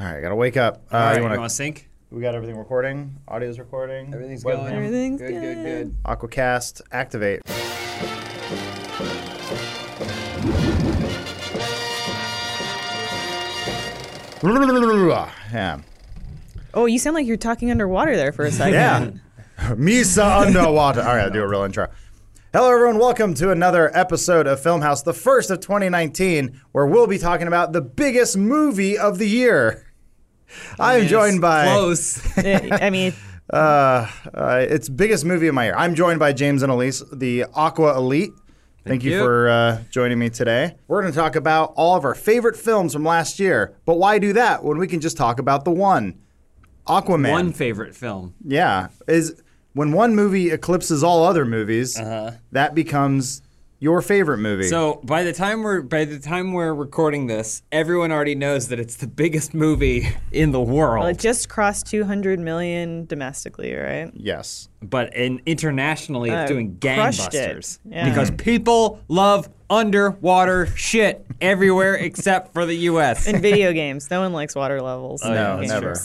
All right, I gotta wake up. You wanna sync? We got everything recording. Audio's recording. Everything's going. Everything's good. Good. Aquacast, activate. Yeah. Oh, you sound like you're talking underwater there for a second. Yeah. Misa underwater. All right, I'll do a real intro. Hello, everyone. Welcome to another episode of Filmhouse, the first of 2019, where we'll be talking about the biggest movie of the year. I'm joined by... Close. I mean... it's biggest movie of my year. I'm joined by James and Elise, the Aqua Elite. Thank you for joining me today. We're going to talk about all of our favorite films from last year, but why do that when we can just talk about the one? Aquaman. One favorite film. Yeah. When one movie eclipses all other movies, that becomes your favorite movie. So by the time we're recording this, everyone already knows that it's the biggest movie in the world. Well, it just crossed 200 million domestically, right? Yes, but internationally, it's doing gangbusters because people love underwater shit everywhere except for the U.S. In video games, no one likes water levels. No, never.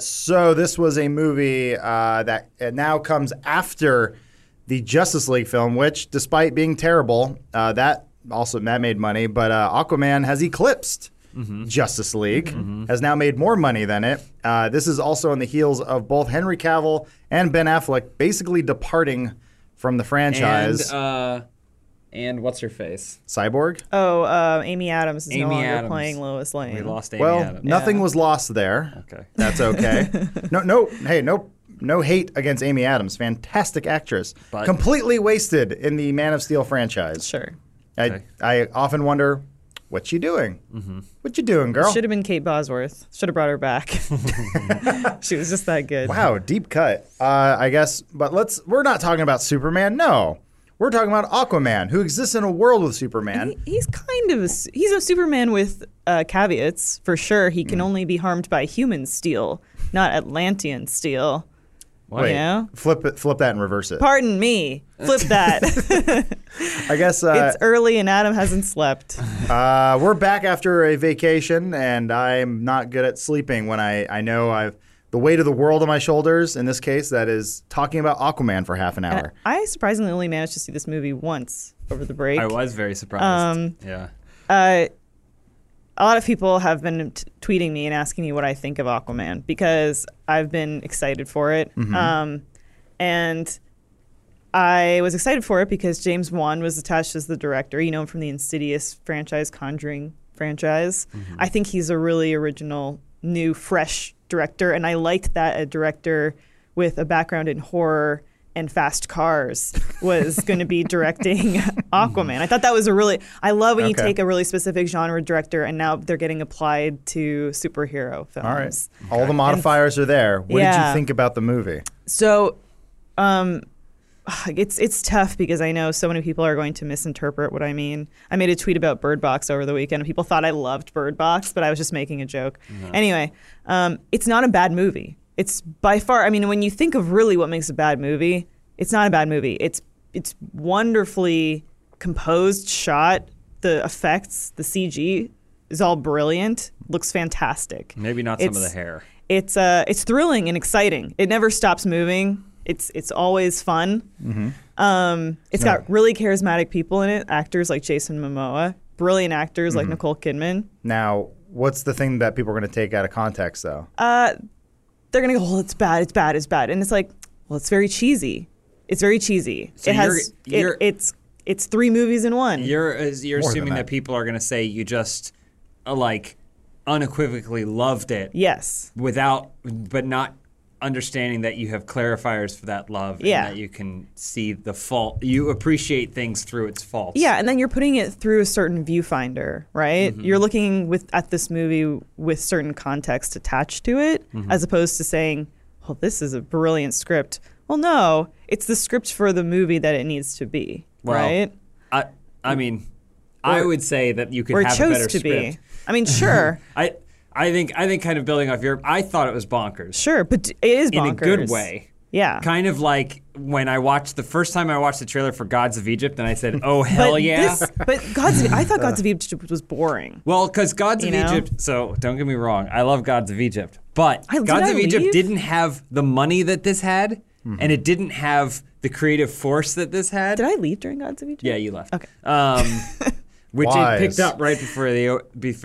So this was a movie that now comes after the Justice League film, which, despite being terrible, that made money. But Aquaman has eclipsed Justice League, has now made more money than it. This is also on the heels of both Henry Cavill and Ben Affleck basically departing from the franchise. And what's her face? Cyborg? Oh, Amy Adams is no longer playing Lois Lane. We lost Amy Adams. Well, nothing was lost there. Okay. That's okay. No hate against Amy Adams. Fantastic actress. But completely wasted in the Man of Steel franchise. Sure. I often wonder, what's she doing? What you doing, girl? Should have been Kate Bosworth. Should have brought her back. She was just that good. Wow, deep cut. I guess, but we're not talking about Superman, no. We're talking about Aquaman, who exists in a world with Superman. He's he's a Superman with caveats, for sure. He can only be harmed by human steel, not Atlantean steel. What? Wait, you know? Flip that and reverse it. Pardon me. Flip that. I guess it's early and Adam hasn't slept. We're back after a vacation, and I'm not good at sleeping when I know I've the weight of the world on my shoulders, in this case, that is talking about Aquaman for half an hour. I surprisingly only managed to see this movie once over the break. I was very surprised. A lot of people have been tweeting me and asking me what I think of Aquaman because I've been excited for it. And I was excited for it because James Wan was attached as the director. You know him from the Insidious franchise, Conjuring franchise. I think he's a really original, new, fresh director, and I liked that a director with a background in horror and fast cars was going to be directing Aquaman. I thought that was I love when you take a really specific genre director and now they're getting applied to superhero films. All right. Okay. All the modifiers are there. What did you think about the movie? So it's tough because I know so many people are going to misinterpret what I mean. I made a tweet about Bird Box over the weekend and people thought I loved Bird Box, but I was just making a joke. Anyway, it's not a bad movie. It's by far, I mean, when you think of really what makes a bad movie, it's not a bad movie. It's wonderfully composed, shot, the effects, the CG is all brilliant, looks fantastic. Maybe not some of the hair. It's thrilling and exciting. It never stops moving. It's always fun. It's got really charismatic people in it, actors like Jason Momoa, brilliant actors like Nicole Kidman. Now, what's the thing that people are going to take out of context, though? They're going to go, oh, it's bad. And it's like, well, it's very cheesy. So it's three movies in one. You're assuming that people are going to say you just, unequivocally loved it. Yes. But not understanding that you have clarifiers for that love and that you can see the fault. You appreciate things through its faults. Yeah, and then you're putting it through a certain viewfinder, right? You're looking at this movie with certain context attached to it as opposed to saying, well, this is a brilliant script. Well, no, it's the script for the movie that it needs to be, right? I would say that you could have a better script. Be. I mean, sure. I think kind of building off I thought it was bonkers. Sure, but it is bonkers. In a good way. Yeah. Kind of like when I watched the first time I watched the trailer for Gods of Egypt and I said, oh, hell yeah. I thought Gods of Egypt was boring. Well, because Gods of Egypt, so don't get me wrong, I love Gods of Egypt, but Gods of Egypt didn't have the money that this had, and it didn't have the creative force that this had. Did I leave during Gods of Egypt? Yeah, you left. Okay. Which it picked up right before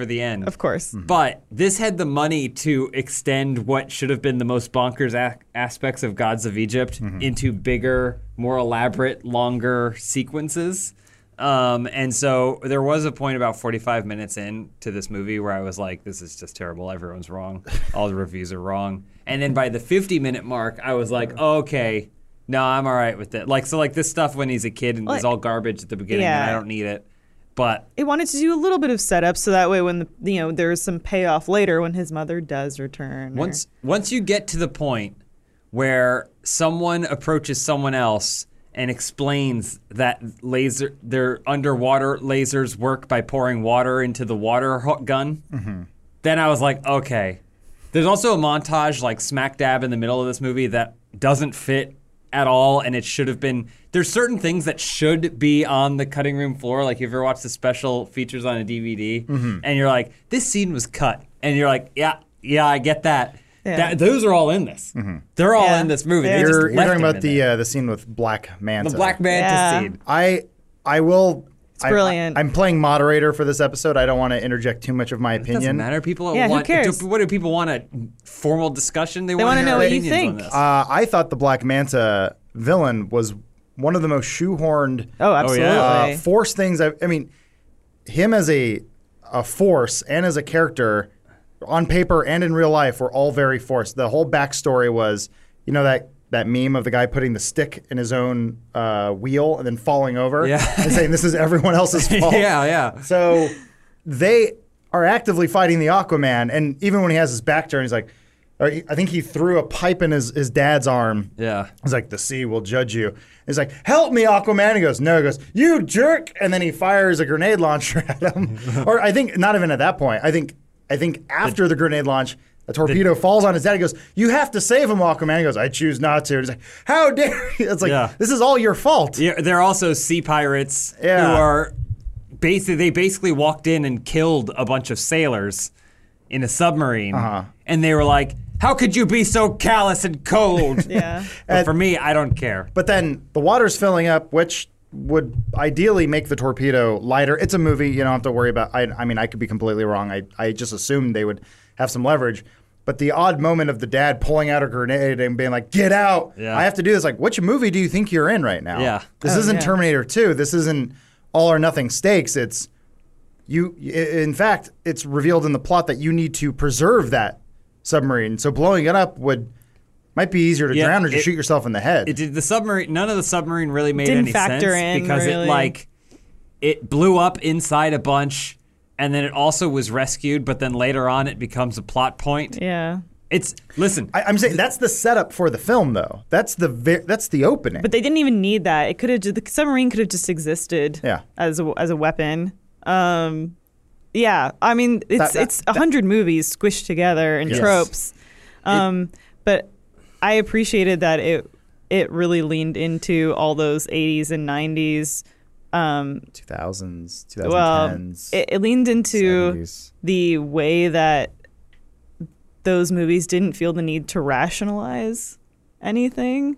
the end. Of course. Mm-hmm. But this had the money to extend what should have been the most bonkers aspects of Gods of Egypt into bigger, more elaborate, longer sequences. And so there was a point about 45 minutes into this movie where I was like, this is just terrible. Everyone's wrong. All the reviews are wrong. And then by the 50-minute mark, I was like, oh, okay, no, I'm all right with it. Like, so like this stuff when he's a kid and it's all garbage at the beginning and I don't need it. But it wanted to do a little bit of setup so that way when there's some payoff later when his mother does return. Once you get to the point where someone approaches someone else and explains that their underwater lasers work by pouring water into the water gun, then I was like, okay. There's also a montage like smack dab in the middle of this movie that doesn't fit at all, and it should have been. There's certain things that should be on the cutting room floor. Like, if you ever watched the special features on a DVD, and you're like, this scene was cut. And you're like, yeah, I get that. Yeah. Those are all in this. They're all in this movie. You're talking about the scene with Black Manta. The Black Manta scene. I will. It's brilliant. I'm playing moderator for this episode. I don't want to interject too much of my opinion. It doesn't matter. People who cares? What do people want? A formal discussion? They want to know what you think. I thought the Black Manta villain was one of the most shoehorned, force things. I mean, him as a force and as a character on paper and in real life were all very forced. The whole backstory was, that meme of the guy putting the stick in his own wheel and then falling over and saying this is everyone else's fault. So they are actively fighting the Aquaman, and even when he has his back turned, he's like, I think he threw a pipe in his dad's arm. Yeah. He's like, the sea will judge you. He's like, help me, Aquaman. He goes, no. He goes, you jerk. And then he fires a grenade launcher at him. Or I think, not even at that point. I think after the grenade launch, a torpedo falls on his dad. He goes, you have to save him, Aquaman. He goes, I choose not to. And he's like, how dare you? It's like, this is all your fault. Yeah, they're also sea pirates who are basically walked in and killed a bunch of sailors in a submarine. And they were like, how could you be so callous and cold? But for me, I don't care. But then the water's filling up, which would ideally make the torpedo lighter. It's a movie. You don't have to worry about it. I mean, I could be completely wrong. I just assumed they would have some leverage. But the odd moment of the dad pulling out a grenade and being like, get out. Yeah. I have to do this. Like, which movie do you think you're in right now? Yeah. This isn't Terminator 2. This isn't all or nothing stakes. It's in fact, it's revealed in the plot that you need to preserve that submarine. So blowing it up might be easier to drown or to shoot yourself in the head. None of the submarine really made any sense because it blew up inside a bunch. And then it also was rescued, but then later on it becomes a plot point. Yeah. Listen. I'm saying that's the setup for the film, though. That's the opening. But they didn't even need that. It could have the submarine could have just existed as a weapon. I mean, it's 100 movies squished together and tropes. But I appreciated that it really leaned into all those 80s and 90s. 2000s, 2010s. Well, it leaned into 70s. The way that those movies didn't feel the need to rationalize anything.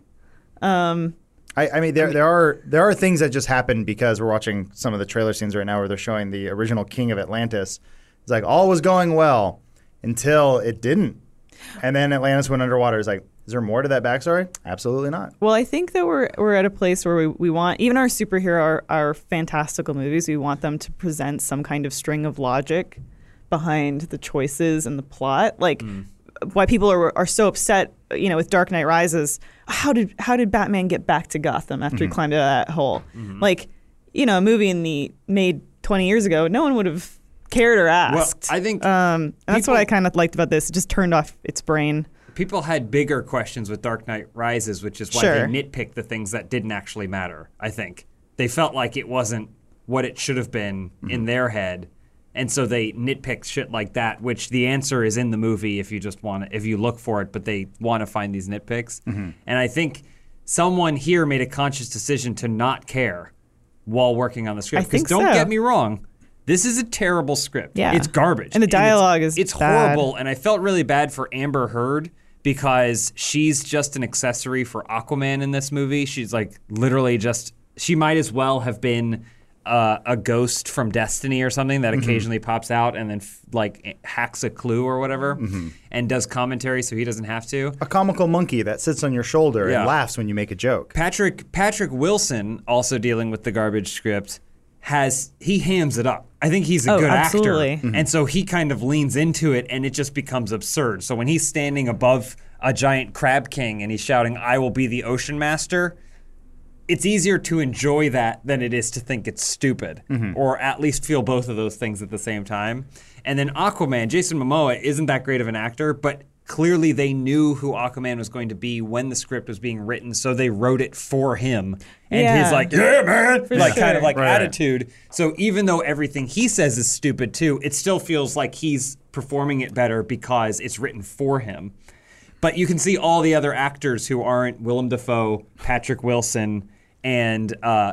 There are things that just happen because we're watching some of the trailer scenes right now where they're showing the original King of Atlantis. It's like all was going well until it didn't, and then Atlantis went underwater. It's like, is there more to that backstory? Absolutely not. Well, I think that we're at a place where we want, even our superhero, our fantastical movies, we want them to present some kind of string of logic behind the choices and the plot. Like why people are so upset, with Dark Knight Rises. How did Batman get back to Gotham after he climbed out of that hole? Like, a movie made 20 years ago, no one would have cared or asked. Well, I think that's what I kind of liked about this. It just turned off its brain. People had bigger questions with Dark Knight Rises, which is why they nitpicked the things that didn't actually matter, I think. They felt like it wasn't what it should have been in their head. And so they nitpick shit like that, which the answer is in the movie if you just want to, if you look for it, but they want to find these nitpicks. Mm-hmm. And I think someone here made a conscious decision to not care while working on the script. Because don't get me wrong, this is a terrible script. Yeah. It's garbage. And the dialogue is bad. It's horrible. And I felt really bad for Amber Heard because she's just an accessory for Aquaman in this movie. She's like literally just, she might as well have been a ghost from Destiny or something that occasionally pops out and then like hacks a clue or whatever and does commentary so he doesn't have to. A comical monkey that sits on your shoulder and laughs when you make a joke. Patrick Wilson, also dealing with the garbage script, he hams it up. I think he's a good absolutely. Actor. And so he kind of leans into it and it just becomes absurd. So when he's standing above a giant crab king and he's shouting, "I will be the ocean master," it's easier to enjoy that than it is to think it's stupid, or at least feel both of those things at the same time. And then Aquaman, Jason Momoa isn't that great of an actor, but clearly they knew who Aquaman was going to be when the script was being written, so they wrote it for him. And he's like, "Yeah, man," kind of like attitude. So even though everything he says is stupid too, it still feels like he's performing it better because it's written for him. But you can see all the other actors who aren't Willem Dafoe, Patrick Wilson, and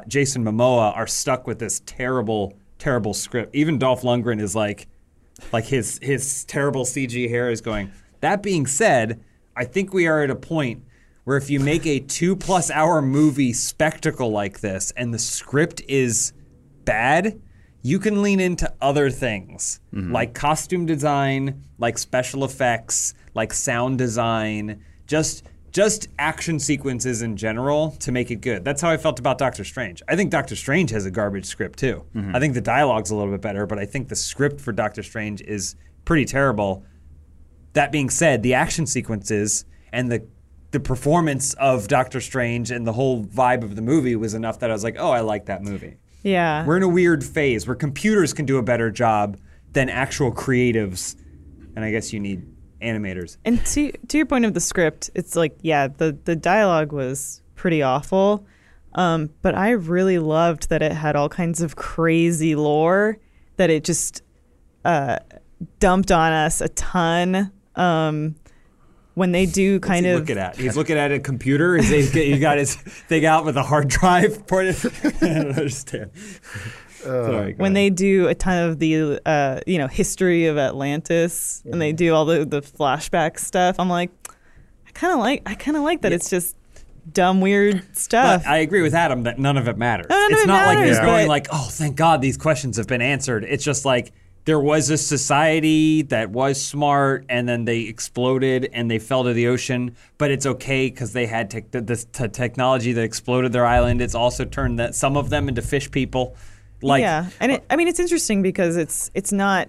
Jason Momoa are stuck with this terrible, terrible script. Even Dolph Lundgren is like his terrible CG hair is going. That being said, I think we are at a point where if you make a 2+ hour movie spectacle like this and the script is bad, you can lean into other things like costume design, like special effects, like sound design, just action sequences in general to make it good. That's how I felt about Doctor Strange. I think Doctor Strange has a garbage script too. I think the dialogue's a little bit better, but I think the script for Doctor Strange is pretty terrible. That being said, the action sequences and the performance of Doctor Strange and the whole vibe of the movie was enough that I was like, oh, I like that movie. Yeah. We're in a weird phase where computers can do a better job than actual creatives, and I guess you need animators. And to your point of the script, it's like, yeah, the dialogue was pretty awful, but I really loved that it had all kinds of crazy lore that it just dumped on us a ton. When they do kind of... What's he looking at? He's looking at a computer. He's got his thing out with a hard drive pointed. I don't understand. Sorry, when they do a ton of the history of Atlantis and they do all the flashback stuff, I'm like, I kind of like that. Yeah. It's just dumb, weird stuff. But I agree with Adam that none of it matters. Like he's going like, oh, thank God these questions have been answered. It's just like there was a society that was smart and then they exploded and they fell to the ocean, but it's okay because they had the technology that exploded their island. It's also turned some of them into fish people. And it's interesting because it's not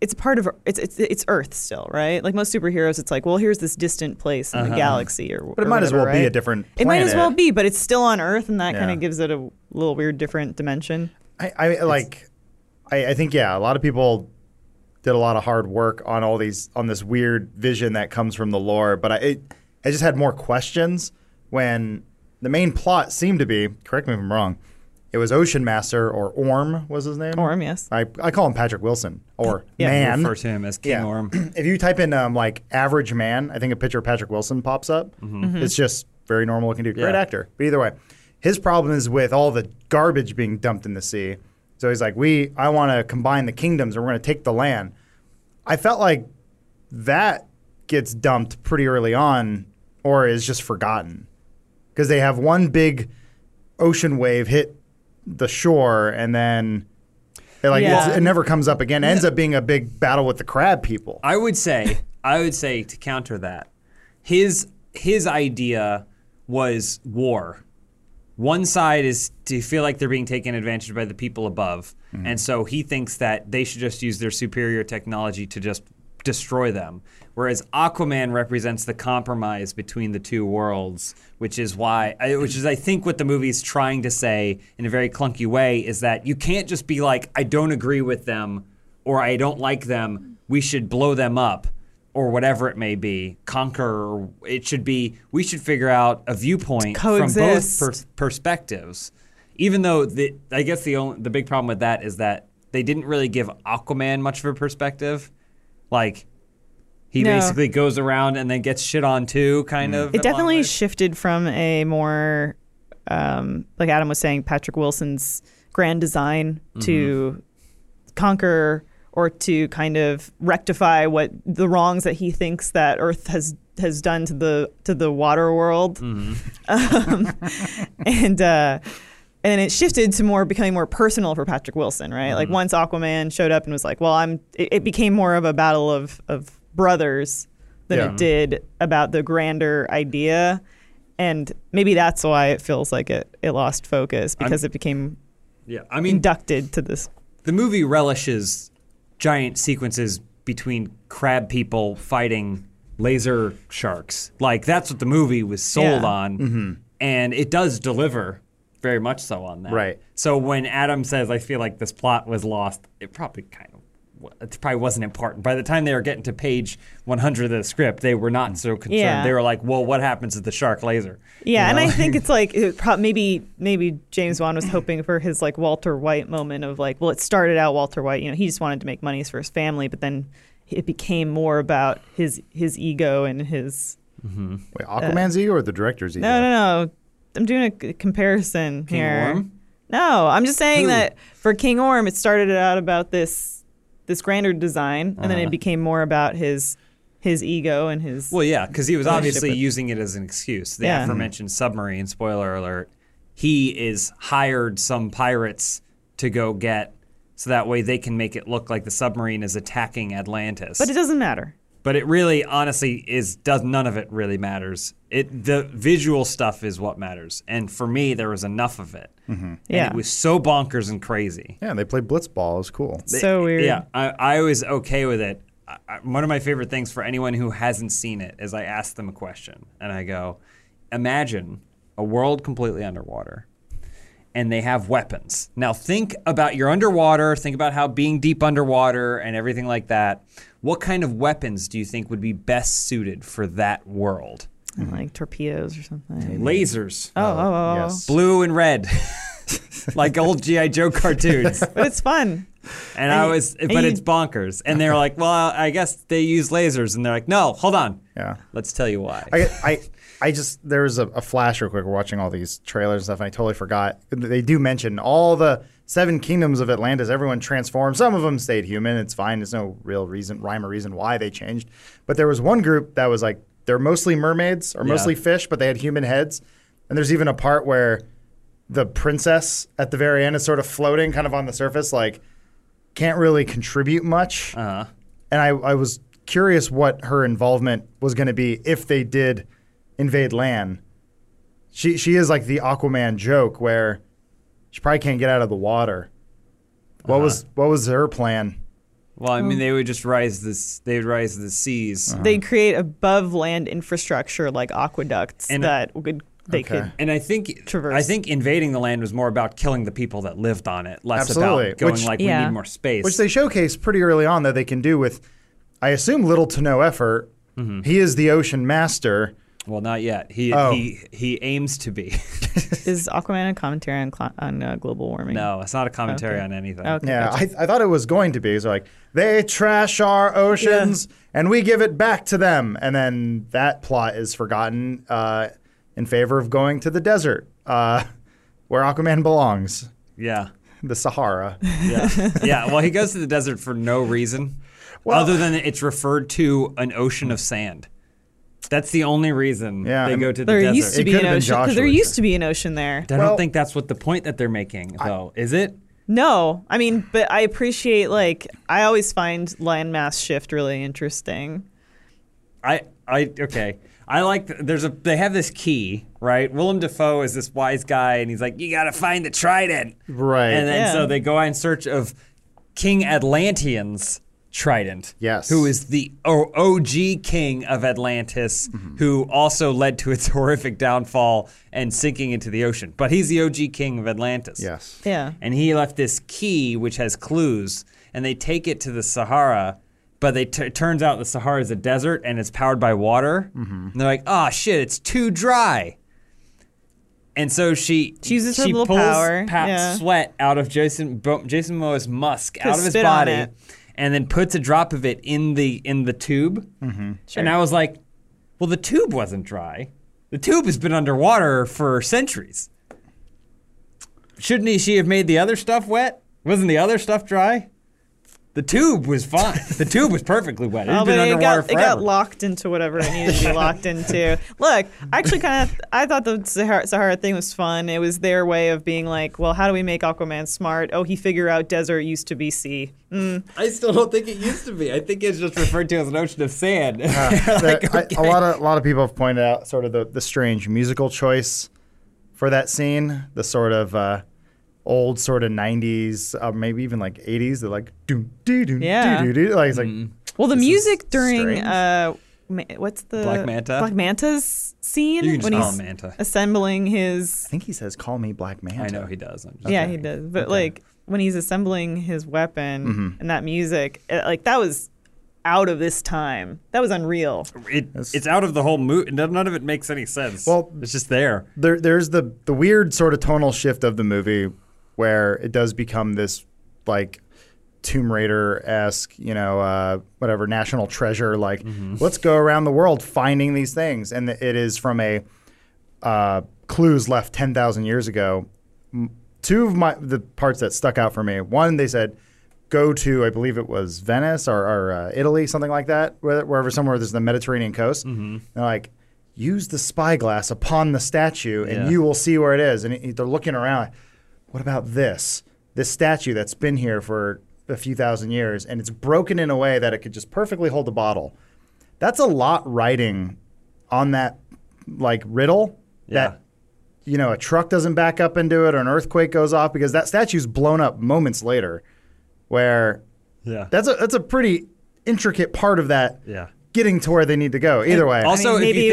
it's part of it's Earth still, right? Like most superheroes, it's like, well, here's this distant place in the galaxy, but it might as well be a different planet. It might as well be, but it's still on Earth, and that kind of gives it a little weird, different dimension. I think a lot of people did a lot of hard work on this weird vision that comes from the lore, but I just had more questions when the main plot seemed to be, correct me if I'm wrong, it was Ocean Master, or Orm was his name. Orm, yes. I call him Patrick Wilson, or man. I refer to him as King Orm. If you type in average man, I think a picture of Patrick Wilson pops up. It's just very normal looking dude. Great actor. But either way, his problem is with all the garbage being dumped in the sea. So he's like, I want to combine the kingdoms and we're going to take the land. I felt like that gets dumped pretty early on or is just forgotten because they have one big ocean wave hit the shore, and then it never comes up again. It ends up being a big battle with the crab people. I would say to counter that, his idea was war. One side is to feel like they're being taken advantage of by the people above, and so he thinks that they should just use their superior technology to just destroy them. Whereas Aquaman represents the compromise between the two worlds, which is I think what the movie's trying to say in a very clunky way is that you can't just be like, I don't agree with them or I don't like them, we should blow them up or whatever it may be, conquer. It should be, we should figure out a viewpoint from both perspectives. Even though I guess the big problem with that is that they didn't really give Aquaman much of a perspective. Like, he basically goes around and then gets shit on too, kind of. It definitely shifted from a more, like Adam was saying, Patrick Wilson's grand design to conquer or to kind of rectify what the wrongs that he thinks that Earth has done to the water world. And it shifted to more becoming more personal for Patrick Wilson, right? Like once Aquaman showed up and was like, well, it became more of a battle of brothers than it did about the grander idea. And maybe that's why it feels like it lost focus, because it became inducted to this. The movie relishes giant sequences between crab people fighting laser sharks. Like, that's what the movie was sold on. And it does deliver very much so on that. Right. So when Adam says, I feel like this plot was lost, it probably wasn't important. By the time they were getting to page 100 of the script, they were not so concerned. Yeah. They were like, well, what happens to the shark laser? Yeah, you know? And I think it's like, maybe James Wan was hoping for his like Walter White moment of like, well, it started out Walter White, you know, he just wanted to make money for his family, but then it became more about his ego and his... Wait, Aquaman's ego or the director's ego? No. I'm doing a comparison here. King Orm? No, I'm just saying that for King Orm, it started out about this grander design, and then it became more about his ego and his... Well, yeah, because he was obviously using it as an excuse. The aforementioned submarine, spoiler alert, he is hired some pirates to go get, so that way they can make it look like the submarine is attacking Atlantis. But it doesn't matter. But it really, honestly, none of it really matters. The visual stuff is what matters. And for me, there was enough of it. And it was so bonkers and crazy. Yeah, they played blitzball. It was cool. So weird. Yeah, I was okay with it. One of my favorite things for anyone who hasn't seen it is I ask them a question. And I go, imagine a world completely underwater. And they have weapons. Now think about your underwater, think about how being deep underwater and everything like that. What kind of weapons do you think would be best suited for that world? Like torpedoes or something. Lasers. Oh. Yes. Blue and red. Like old G.I. Joe cartoons. But it's fun. But it's bonkers. And they're like, well, I guess they use lasers. And they're like, no, hold on. Yeah. Let's tell you why. There was a flash real quick. We're watching all these trailers and stuff, and I totally forgot. They do mention all the 7 kingdoms of Atlantis. Everyone transformed. Some of them stayed human. It's fine. There's no real rhyme or reason why they changed. But there was one group that was like, they're mostly mermaids or mostly fish, but they had human heads. And there's even a part where the princess at the very end is sort of floating kind of on the surface, like can't really contribute much. And I was curious what her involvement was going to be if they did – invade land. She is like the Aquaman joke where she probably can't get out of the water. What was her plan? Well, I mean, they would just rise the seas. They create above land infrastructure like aqueducts and I think traverse. I think invading the land was more about killing the people that lived on it, less about going we need more space. Which they showcase pretty early on that they can do with, I assume, little to no effort. He is the ocean master. Well, not yet. He aims to be. Is Aquaman a commentary on global warming? No, it's not a commentary on anything. Okay. Yeah, I thought it was going to be. So like, they trash our oceans and we give it back to them. And then that plot is forgotten in favor of going to the desert where Aquaman belongs. Yeah. The Sahara. Yeah. Well, he goes to the desert for no reason other than it's referred to an ocean of sand. That's the only reason they go to the desert. There used to be an ocean there. I don't think that's what the point that they're making, though. Is it? No. I mean, but I appreciate, like, I always find landmass shift really interesting. I like, they have this key, right? Willem Dafoe is this wise guy, and he's like, you got to find the trident. Right. And then so they go out in search of King Atlantean's trident, yes, who is the OG king of Atlantis, who also led to its horrific downfall and sinking into the ocean. But he's the OG king of Atlantis. Yes. Yeah. And he left this key which has clues, and they take it to the Sahara, but it turns out the Sahara is a desert and it's powered by water. And they're like, oh shit, it's too dry. And so she pulls Pap's sweat out of Jason Momoa's musk out of his body, and then puts a drop of it in the tube. Mm-hmm. Sure. And I was like, well, the tube wasn't dry. The tube has been underwater for centuries. Shouldn't she have made the other stuff wet? Wasn't the other stuff dry? The tube was fine. The tube was perfectly wet. It had been underwater forever. It got locked into whatever it needed to be locked into. Look, actually I thought the Sahara thing was fun. It was their way of being like, well, how do we make Aquaman smart? Oh, he figured out desert used to be sea. Mm. I still don't think it used to be. I think it's just referred to as an ocean of sand. A lot of people have pointed out sort of the strange musical choice for that scene, the sort of... old sort of 90s, maybe even like 80s. They're like, doo doo doo doo doo. Like, it's like, well, the music during what's the Black Manta's scene when he's assembling his. I think he says, "Call me Black Manta." I know he does. He does. But like when he's assembling his weapon and that music, like that was out of this time. That was unreal. It's out of the whole movie. None of it makes any sense. Well, it's just there. There's the weird sort of tonal shift of the movie, where it does become this like Tomb Raider-esque, whatever, National Treasure, like let's go around the world finding these things. And it is from a clues left 10,000 years ago. Two of the parts that stuck out for me. One, they said, go to, I believe it was Venice or Italy, something like that, somewhere there's the Mediterranean coast. Mm-hmm. They're like, use the spyglass upon the statue and you will see where it is. And they're looking around like, what about this? This statue that's been here for a few thousand years, and it's broken in a way that it could just perfectly hold a bottle. That's a lot riding on that like riddle that a truck doesn't back up into it or an earthquake goes off, because that statue's blown up moments later, where that's a pretty intricate part of that getting to where they need to go. Either way. Also, if you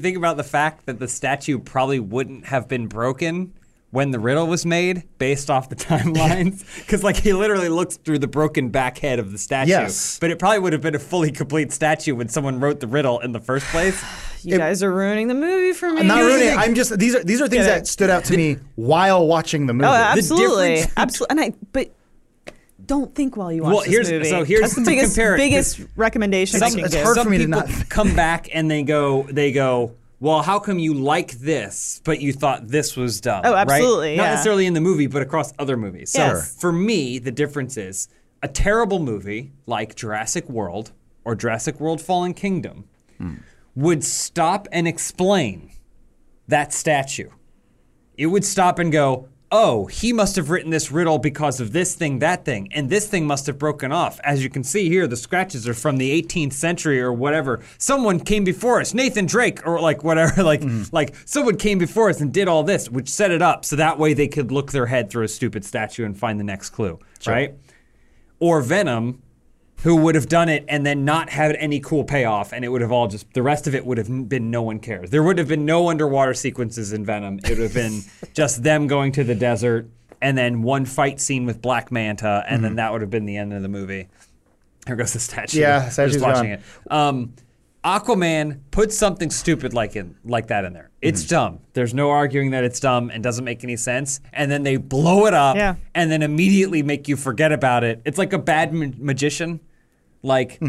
think about the fact that the statue probably wouldn't have been broken when the riddle was made, based off the timelines, because like he literally looks through the broken back head of the statue. Yes. But it probably would have been a fully complete statue when someone wrote the riddle in the first place. You guys are ruining the movie for me. I'm not ruining it. I'm just these are things that stood out to me while watching the movie. Oh, absolutely, absolutely. And don't think while you watch this movie. So here's the biggest recommendation I can give. It's hard for me to not come back and they go, well, how come you like this, but you thought this was dumb? Oh, absolutely. Right? Not necessarily in the movie, but across other movies. Yes. So for me, the difference is a terrible movie like Jurassic World or Jurassic World Fallen Kingdom would stop and explain that statue. It would stop and go, oh, he must have written this riddle because of this thing, that thing, and this thing must have broken off. As you can see here, the scratches are from the 18th century or whatever. Someone came before us, Nathan Drake or like whatever, like someone came before us and did all this, which set it up so that way they could look their head through a stupid statue and find the next clue, right? Or Venom, who would have done it and then not had any cool payoff, and it would have all just, the rest of it would have been no one cares. There would have been no underwater sequences in Venom. It would have been just them going to the desert and then one fight scene with Black Manta, and then that would have been the end of the movie. Here goes the statue. Yeah, statue's just watching it. Aquaman puts something stupid like that in there. It's dumb. There's no arguing that it's dumb and doesn't make any sense. And then they blow it up and then immediately make you forget about it. It's like a bad magician. Like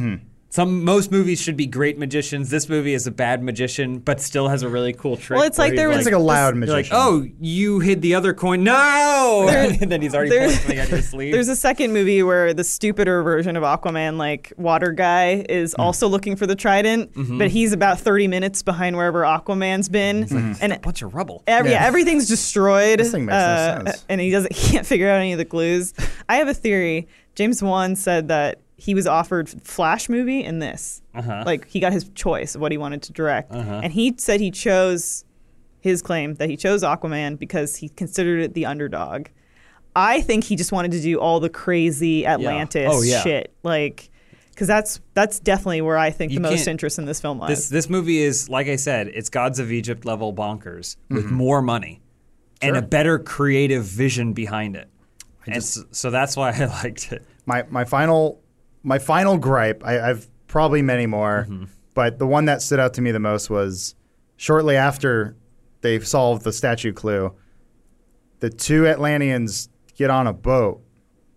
most movies should be great magicians. This movie is a bad magician, but still has a really cool trick. Well, it's like it's like a loud magician. Like, oh, you hid the other coin. No, and then he's already pulling something out of his sleeve. There's a second movie where the stupider version of Aquaman, like water guy, is also looking for the trident, but he's about 30 minutes behind wherever Aquaman's been, and a bunch of rubble. Everything's destroyed. This thing makes no sense, and he can't figure out any of the clues. I have a theory. James Wan said that he was offered Flash movie and this. Like, he got his choice of what he wanted to direct. And he said he chose, his claim, that he chose Aquaman because he considered it the underdog. I think he just wanted to do all the crazy Atlantis shit. Like, because that's definitely where I think the most interest in this film lies. This movie is, like I said, it's Gods of Egypt level bonkers with more money and a better creative vision behind it. So that's why I liked it. My final gripe, I've probably many more, but the one that stood out to me the most was shortly after they solve the statue clue. The two Atlanteans get on a boat.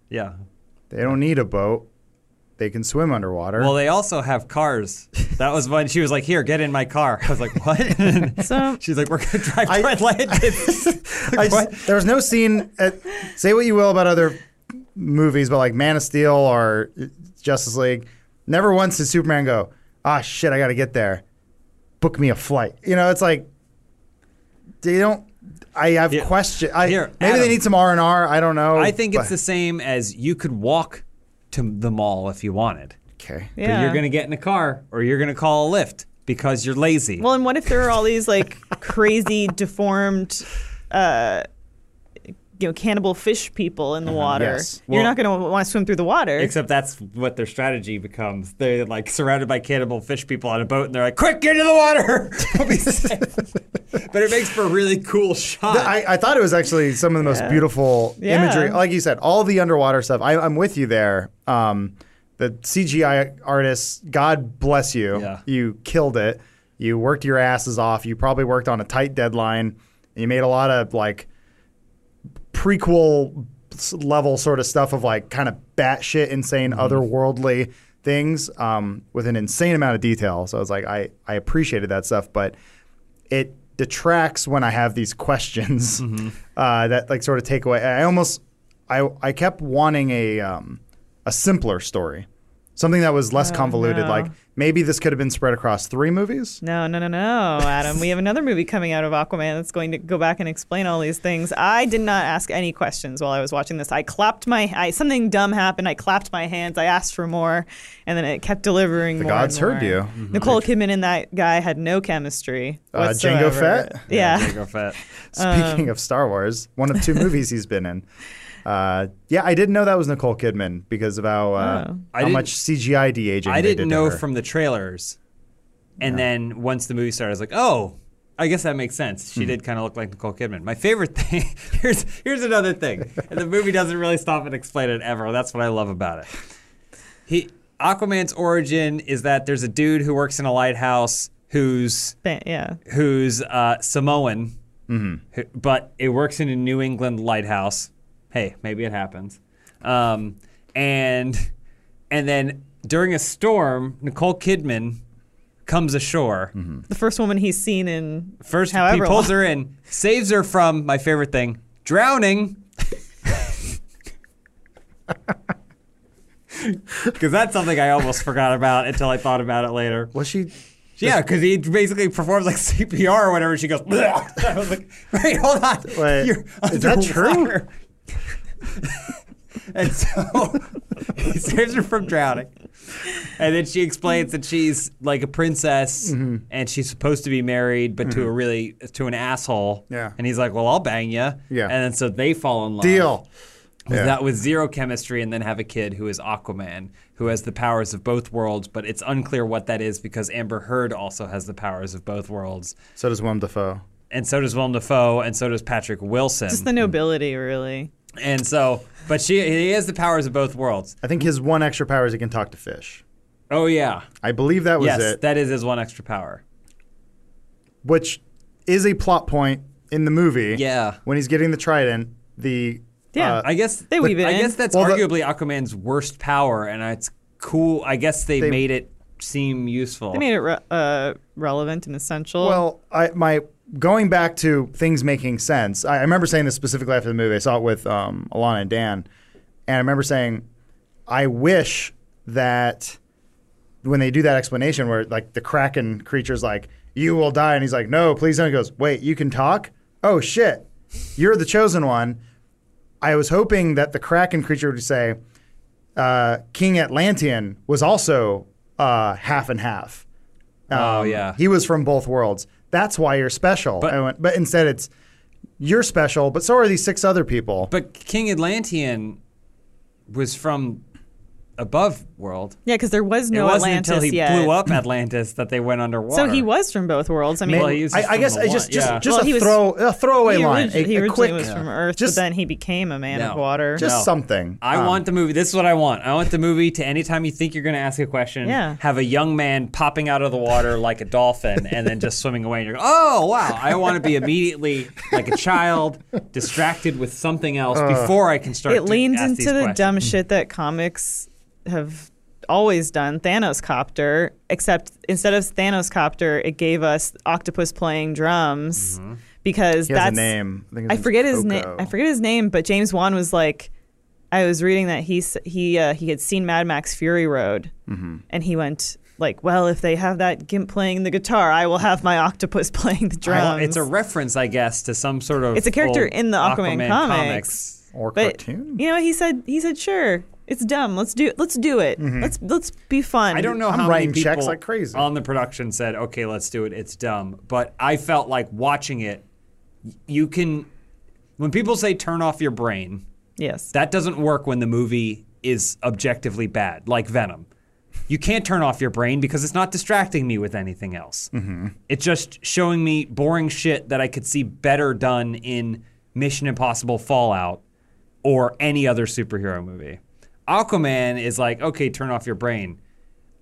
Yeah. They don't need a boat. They can swim underwater. Well, they also have cars. That was when she was like, here, get in my car. I was like, what? So, she's like, we're going to drive to Atlantis. There was no scene. Say what you will about other movies, but like Man of Steel or Justice League, never once did Superman go, ah, shit, I got to get there. Book me a flight. You know, it's like, they don't. I have questions. Maybe they need some R&R. I don't know. I think it's the same as you could walk to the mall if you wanted. Okay. Yeah. But you're going to get in a car or you're going to call a Lyft because you're lazy. Well, and what if there are all these like crazy deformed cannibal fish people in the water. Yes. You're not going to want to swim through the water. Except that's what their strategy becomes. They're like surrounded by cannibal fish people on a boat and they're like, quick, get into the water! But it makes for a really cool shot. I thought it was actually some of the most beautiful imagery. Like you said, all the underwater stuff. I'm with you there. The CGI artists, God bless you. Yeah. You killed it. You worked your asses off. You probably worked on a tight deadline. You made a lot of like prequel level sort of stuff of like kind of batshit insane otherworldly things with an insane amount of detail. So I was like, I appreciated that stuff, but it detracts when I have these questions that like sort of take away. I kept wanting a simpler story, something that was less convoluted. No. Like maybe this could have been spread across 3 movies. No, Adam. We have another movie coming out of Aquaman that's going to go back and explain all these things. I did not ask any questions while I was watching this. Something dumb happened. I clapped my hands. I asked for more, and then it kept delivering. The gods heard you. Mm-hmm. Nicole Kidman and that guy had no chemistry whatsoever. Jango Fett. Yeah. Jango Fett. Speaking of Star Wars, one of 2 movies he's been in. I didn't know that was Nicole Kidman because of how much CGI de-aging they did. I didn't know from the trailers. And then once the movie started, I was like, oh, I guess that makes sense. She did kind of look like Nicole Kidman. My favorite thing, here's another thing. And the movie doesn't really stop and explain it ever. That's what I love about it. Aquaman's origin is that there's a dude who works in a lighthouse who's Samoan, but it works in a New England lighthouse. Hey, maybe it happens. And then during a storm, Nicole Kidman comes ashore. Mm-hmm. The first woman he's seen in however long. He pulls her in, saves her from, my favorite thing, drowning. Because that's something I almost forgot about until I thought about it later. Was she... Yeah, because he basically performs like CPR or whatever. She goes, bleh. I was like, wait, hold on. Wait, is that true? And so he saves her from drowning. And then she explains that she's like a princess and she's supposed to be married, but to an asshole. Yeah. And he's like, well, I'll bang you. Yeah. And then so they fall in love. Deal. Yeah. That was zero chemistry, and then have a kid who is Aquaman, who has the powers of both worlds, but it's unclear what that is because Amber Heard also has the powers of both worlds. So does Willem Dafoe. And so does Willem Dafoe, and so does Patrick Wilson. Just the nobility, really. And so, but he has the powers of both worlds. I think his one extra power is he can talk to fish. Oh, yeah. I believe that was it. Yes, that is his one extra power. Which is a plot point in the movie. Yeah. When he's getting the trident, I guess they weave it in. I guess that's arguably Aquaman's worst power, and it's cool. I guess they made it seem useful. They made it relevant and essential. Well, going back to things making sense, I remember saying this specifically after the movie. I saw it with Alana and Dan, and I remember saying, I wish that when they do that explanation where like the Kraken creature's like, you will die, and he's like, no, please don't. He goes, wait, you can talk? Oh, shit. You're the chosen one. I was hoping that the Kraken creature would say, King Atlantean was also half and half. He was from both worlds. That's why you're special. But instead it's, you're special, but so are these 6 other people. But King Atlantean was from above world. Yeah, because there was no Atlantis yet. It wasn't until he blew up Atlantis that they went underwater. So he was from both worlds. I mean, well, I guess a throwaway line. He originally was from Earth, but then he became a man of water. Something. I want the movie. This is what I want. I want the movie to anytime you think you're going to ask a question, have a young man popping out of the water like a dolphin and then just swimming away. And you're like, oh, wow. I want to be immediately like a child, distracted with something else before I can start to ask these questions. It leans into the dumb shit that comics have always done. Thanos Copter, except instead of Thanos Copter, it gave us octopus playing drums because he has a name. I forget his name, but James Wan was like, I was reading that he had seen Mad Max Fury Road, and he went like, well, if they have that gimp playing the guitar, I will have my octopus playing the drums. It's a reference, I guess, to some sort of. It's a character in the Aquaman comics or cartoon. You know, he said sure. It's dumb. Let's do it. Let's be fun. I don't know how many people like crazy on the production said, "Okay, let's do it. It's dumb." But I felt like watching it. You can, when people say turn off your brain, that doesn't work when the movie is objectively bad, like Venom. You can't turn off your brain because it's not distracting me with anything else. It's just showing me boring shit that I could see better done in Mission Impossible Fallout or any other superhero movie. Aquaman is like, okay, turn off your brain.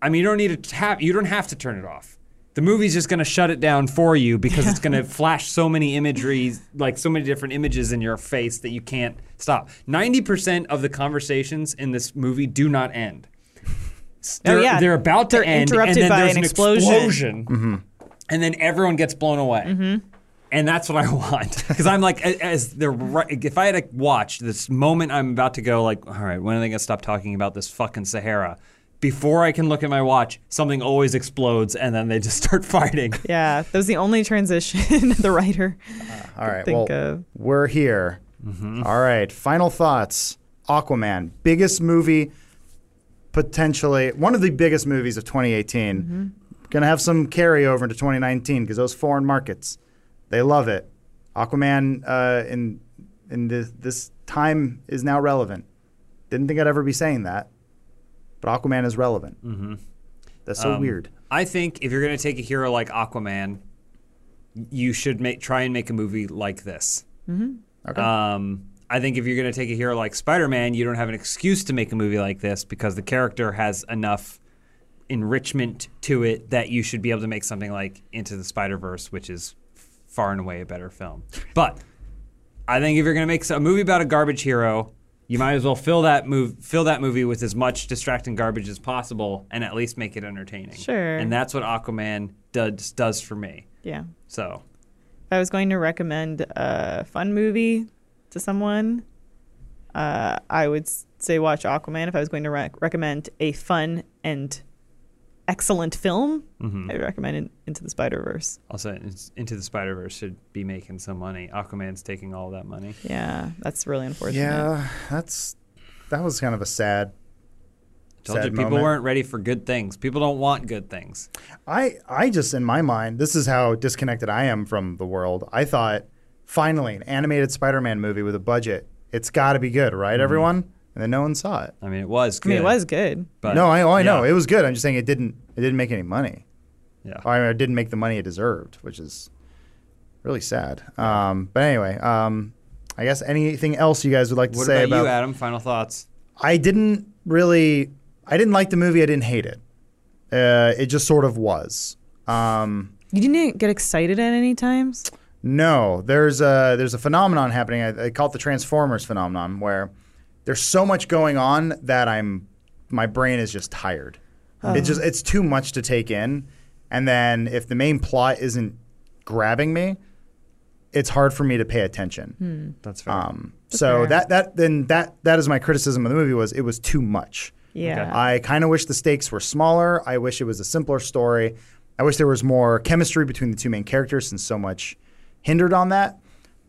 I mean, you don't have to turn it off. The movie's just going to shut it down for you because it's going to flash so many imageries, like so many different images in your face that you can't stop. 90% of the conversations in this movie do not end. They're about to end, and then there's an explosion. And then everyone gets blown away. And that's what I want, because I'm like, if I had to watch this moment, I'm about to go like, all right, when are they gonna stop talking about this fucking Sahara? Before I can look at my watch, something always explodes, and then they just start fighting. Yeah, that was the only transition the writer. All right, we're here. All right, final thoughts. Aquaman, biggest movie, potentially one of the biggest movies of 2018. Gonna have some carryover into 2019 because those foreign markets. They love it. Aquaman in this time is now relevant. Didn't think I'd ever be saying that, but Aquaman is relevant. That's so weird. I think if you're going to take a hero like Aquaman, you should try and make a movie like this. Okay. I think if you're going to take a hero like Spider-Man, you don't have an excuse to make a movie like this because the character has enough enrichment to it that you should be able to make something like Into the Spider-Verse, which is far and away a better film. But I think if you're going to make a movie about a garbage hero, you might as well fill that movie with as much distracting garbage as possible and at least make it entertaining. Sure. And that's what Aquaman does for me. Yeah. So if I was going to recommend a fun movie to someone, I would say watch Aquaman. If I was going to recommend a fun and excellent film, I would recommend Into the Spider-Verse. Also, Into the Spider-Verse should be making some money. Aquaman's taking all that money. Yeah, that's really unfortunate. Yeah, that was kind of a sad moment. People weren't ready for good things. People don't want good things. I just, in my mind, this is how disconnected I am from the world. I thought, finally, an animated Spider-Man movie with a budget. It's got to be good, right, everyone? And then no one saw it. I mean, it was good. But no, I know. It was good. I'm just saying it didn't make any money. Yeah. Or, I mean, it didn't make the money it deserved, which is really sad. But anyway, I guess anything else you guys would like to say about... What about you, Adam? Final thoughts? I didn't like the movie. I didn't hate it. It just sort of was. You didn't get excited at any times? No. There's a phenomenon happening. I call it the Transformers phenomenon, where... There's so much going on that my brain is just tired. It's too much to take in. And then if the main plot isn't grabbing me, it's hard for me to pay attention. That's fair. That is my criticism of the movie, was it was too much. Yeah. Okay. I kind of wish the stakes were smaller. I wish it was a simpler story. I wish there was more chemistry between the two main characters, since so much hindered on that.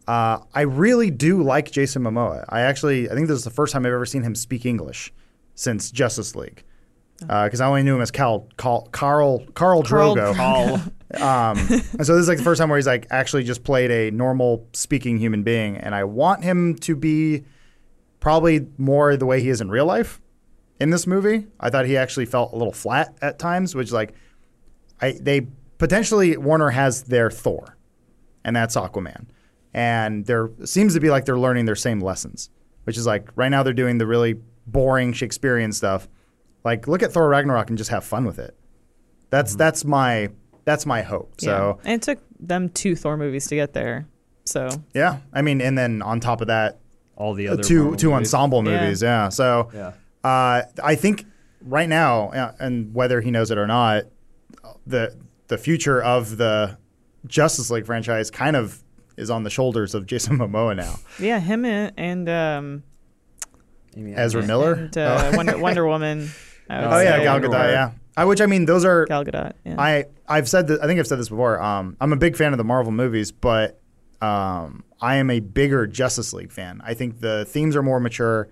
I really do like Jason Momoa. I think this is the first time I've ever seen him speak English since Justice League, because I only knew him as Carl Drogo. And so this is like the first time where he's like actually just played a normal speaking human being, and I want him to be probably more the way he is in real life, in this movie. I thought he actually felt a little flat at times, which, like, they potentially, Warner has their Thor, and that's Aquaman. And there seems to be like they're learning their same lessons, which is like right now they're doing the really boring Shakespearean stuff. Like, look at Thor Ragnarok and just have fun with it. That's my hope. Yeah. So, and it took them 2 Thor movies to get there. So yeah, I mean, and then on top of that, all the other two ensemble movies. Yeah. So I think right now, and whether he knows it or not, the future of the Justice League franchise kind of is on the shoulders of Jason Momoa now. Yeah, him and Ezra Miller, and, Wonder Woman. Gal Gadot. Yeah, which I mean, those are Gal Gadot. Yeah. I've said that. I think I've said this before. I'm a big fan of the Marvel movies, but I am a bigger Justice League fan. I think the themes are more mature,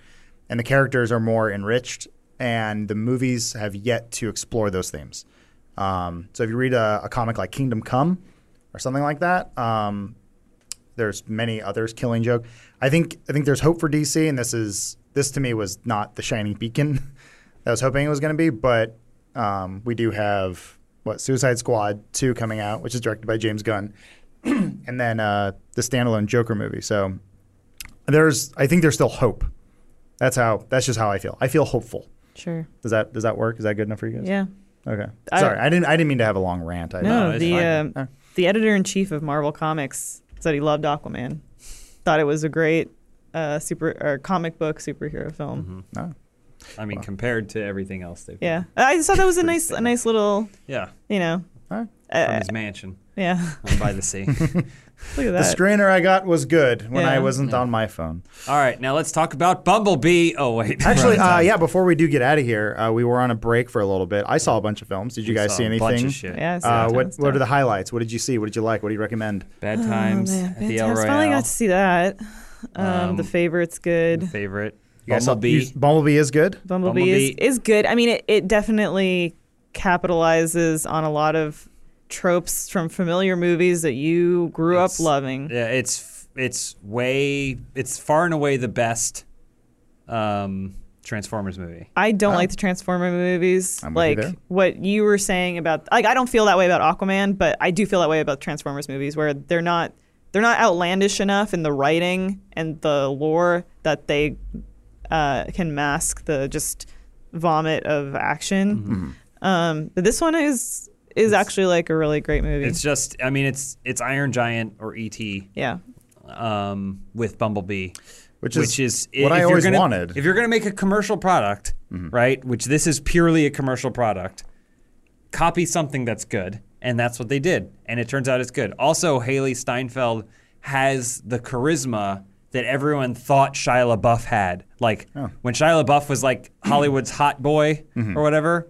and the characters are more enriched, and the movies have yet to explore those themes. So if you read a comic like Kingdom Come or something like that. There's many others. Killing Joke. I think there's hope for DC, and this to me was not the shining beacon that I was hoping it was going to be. But we do have Suicide Squad 2 coming out, which is directed by James Gunn, and then the standalone Joker movie. So I think there's still hope. That's just how I feel. I feel hopeful. Sure. Does that work? Is that good enough for you guys? Yeah. Okay. Sorry, I didn't mean to have a long rant. The editor in chief of Marvel Comics said he loved Aquaman, thought it was a great comic book superhero film. Mm-hmm. Oh. I mean, compared to everything else they've done. I just thought that was a nice little from his mansion. Yeah, by the sea. Look at that. The strainer I got was good when I wasn't on my phone. All right, now let's talk about Bumblebee. Oh wait, actually, before we do get out of here, we were on a break for a little bit. I saw a bunch of films. Did you guys see anything? Bunch of shit. Yeah, I saw what are the highlights? What did you see? What did you like? What do you recommend? Bad Times at the El Royale. I finally got to see that. The Favorite's good. The Favorite. Bumblebee is good. Bumblebee is good. I mean, it definitely capitalizes on a lot of tropes from familiar movies that you grew up loving. Yeah, it's far and away the best Transformers movie. I don't like the Transformer movies. I'm like with you there. What you were saying about, like, I don't feel that way about Aquaman, but I do feel that way about Transformers movies, where they're not outlandish enough in the writing and the lore that they can mask the just vomit of action. Mm-hmm. But this one is actually like a really great movie. It's just, I mean, it's Iron Giant or E.T. Yeah. With Bumblebee, which is what I always wanted. If you're going to make a commercial product, right, which this is purely a commercial product, copy something that's good, and that's what they did, and it turns out it's good. Also, Haley Steinfeld has the charisma that everyone thought Shia LaBeouf had. Like, when Shia LaBeouf was like Hollywood's hot boy or whatever.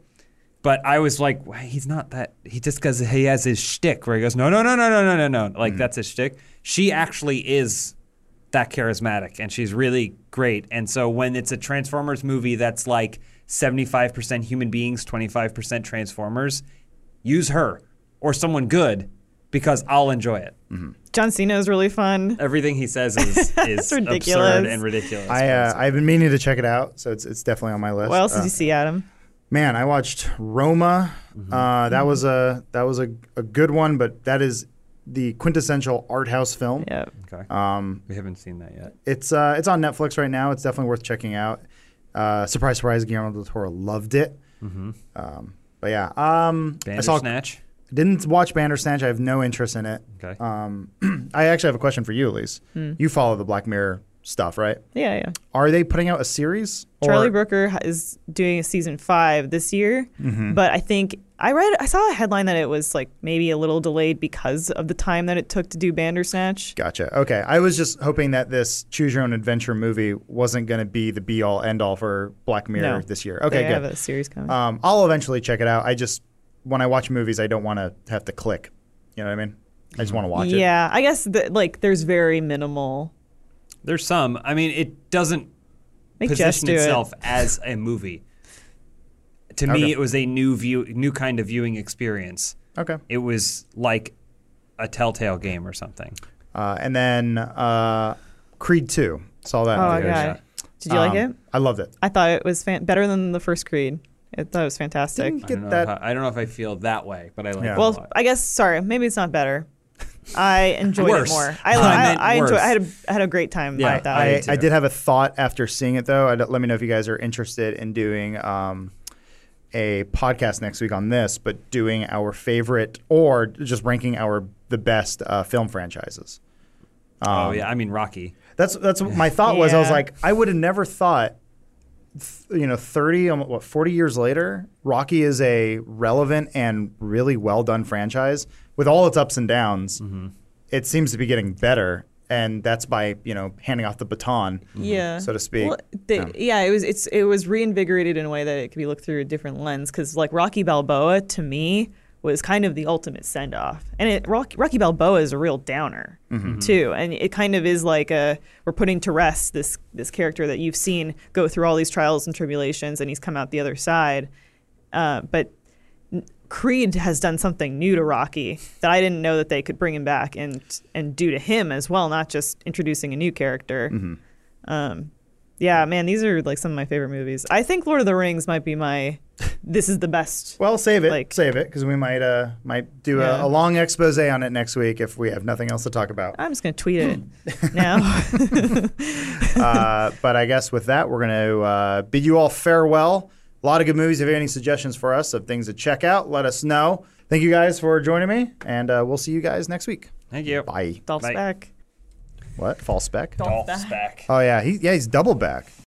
But I was like, well, he's not that. He just, because he has his shtick where he goes, no. Like, that's his shtick. She actually is that charismatic, and she's really great. And so when it's a Transformers movie that's like 75% human beings, 25% Transformers, use her or someone good, because I'll enjoy it. Mm-hmm. John Cena is really fun. Everything he says is absurd and ridiculous. I've been meaning to check it out, so it's definitely on my list. What else did you see, Adam? Man, I watched Roma. That was a good one, but that is the quintessential art house film. Yeah. Okay. We haven't seen that yet. It's on Netflix right now. It's definitely worth checking out. Surprise, surprise! Guillermo del Toro loved it. Mm-hmm. But yeah. Bandersnatch. I didn't watch Bandersnatch. I have no interest in it. Okay. I actually have a question for you, Elise. You follow the Black Mirror stuff, right? Yeah. Are they putting out a series? Charlie Brooker is doing a season 5 this year, but I think I saw a headline that it was like maybe a little delayed because of the time that it took to do Bandersnatch. Gotcha. Okay, I was just hoping that this choose your own adventure movie wasn't going to be the be all end all for Black Mirror this year. Okay, good. Have a series coming. I'll eventually check it out. I just, when I watch movies, I don't want to have to click. You know what I mean? I just want to watch it. Yeah, I guess like there's very minimal. There's some. I mean, it doesn't position itself as a movie. To me, it was a new kind of viewing experience. Okay. It was like a Telltale game or something. And then Creed 2. Saw that. Oh, okay. Did you like it? I loved it. I thought it was better than the first Creed. I thought it was fantastic. I don't know if I feel that way, but I like it. Well, a lot. I guess, sorry, maybe it's not better. I enjoyed it more. I had a great time like that. I did have a thought after seeing it, though. Let me know if you guys are interested in doing a podcast next week on this, but doing our favorite or just ranking the best film franchises. I mean Rocky. That's what my thought was. I was like, I would have never thought, 40 years later, Rocky is a relevant and really well done franchise with all its ups and downs. Mm-hmm. It seems to be getting better, and that's by handing off the baton, so to speak. Well, it was reinvigorated in a way that it could be looked through a different lens, because like Rocky Balboa to me was kind of the ultimate send-off. And Rocky Balboa is a real downer, too. And it kind of is like we're putting to rest this character that you've seen go through all these trials and tribulations, and he's come out the other side. But Creed has done something new to Rocky that I didn't know that they could bring him back and do to him as well, not just introducing a new character. Yeah, man, these are like some of my favorite movies. I think Lord of the Rings might be this is the best. Well, save it, because we might do a long expose on it next week if we have nothing else to talk about. I'm just going to tweet it now. But I guess with that, we're going to bid you all farewell. A lot of good movies. If you have any suggestions for us of things to check out, let us know. Thank you guys for joining me, and we'll see you guys next week. Thank you. Bye. Dolph's back. What? Dolph's back? Oh, yeah. He's double back.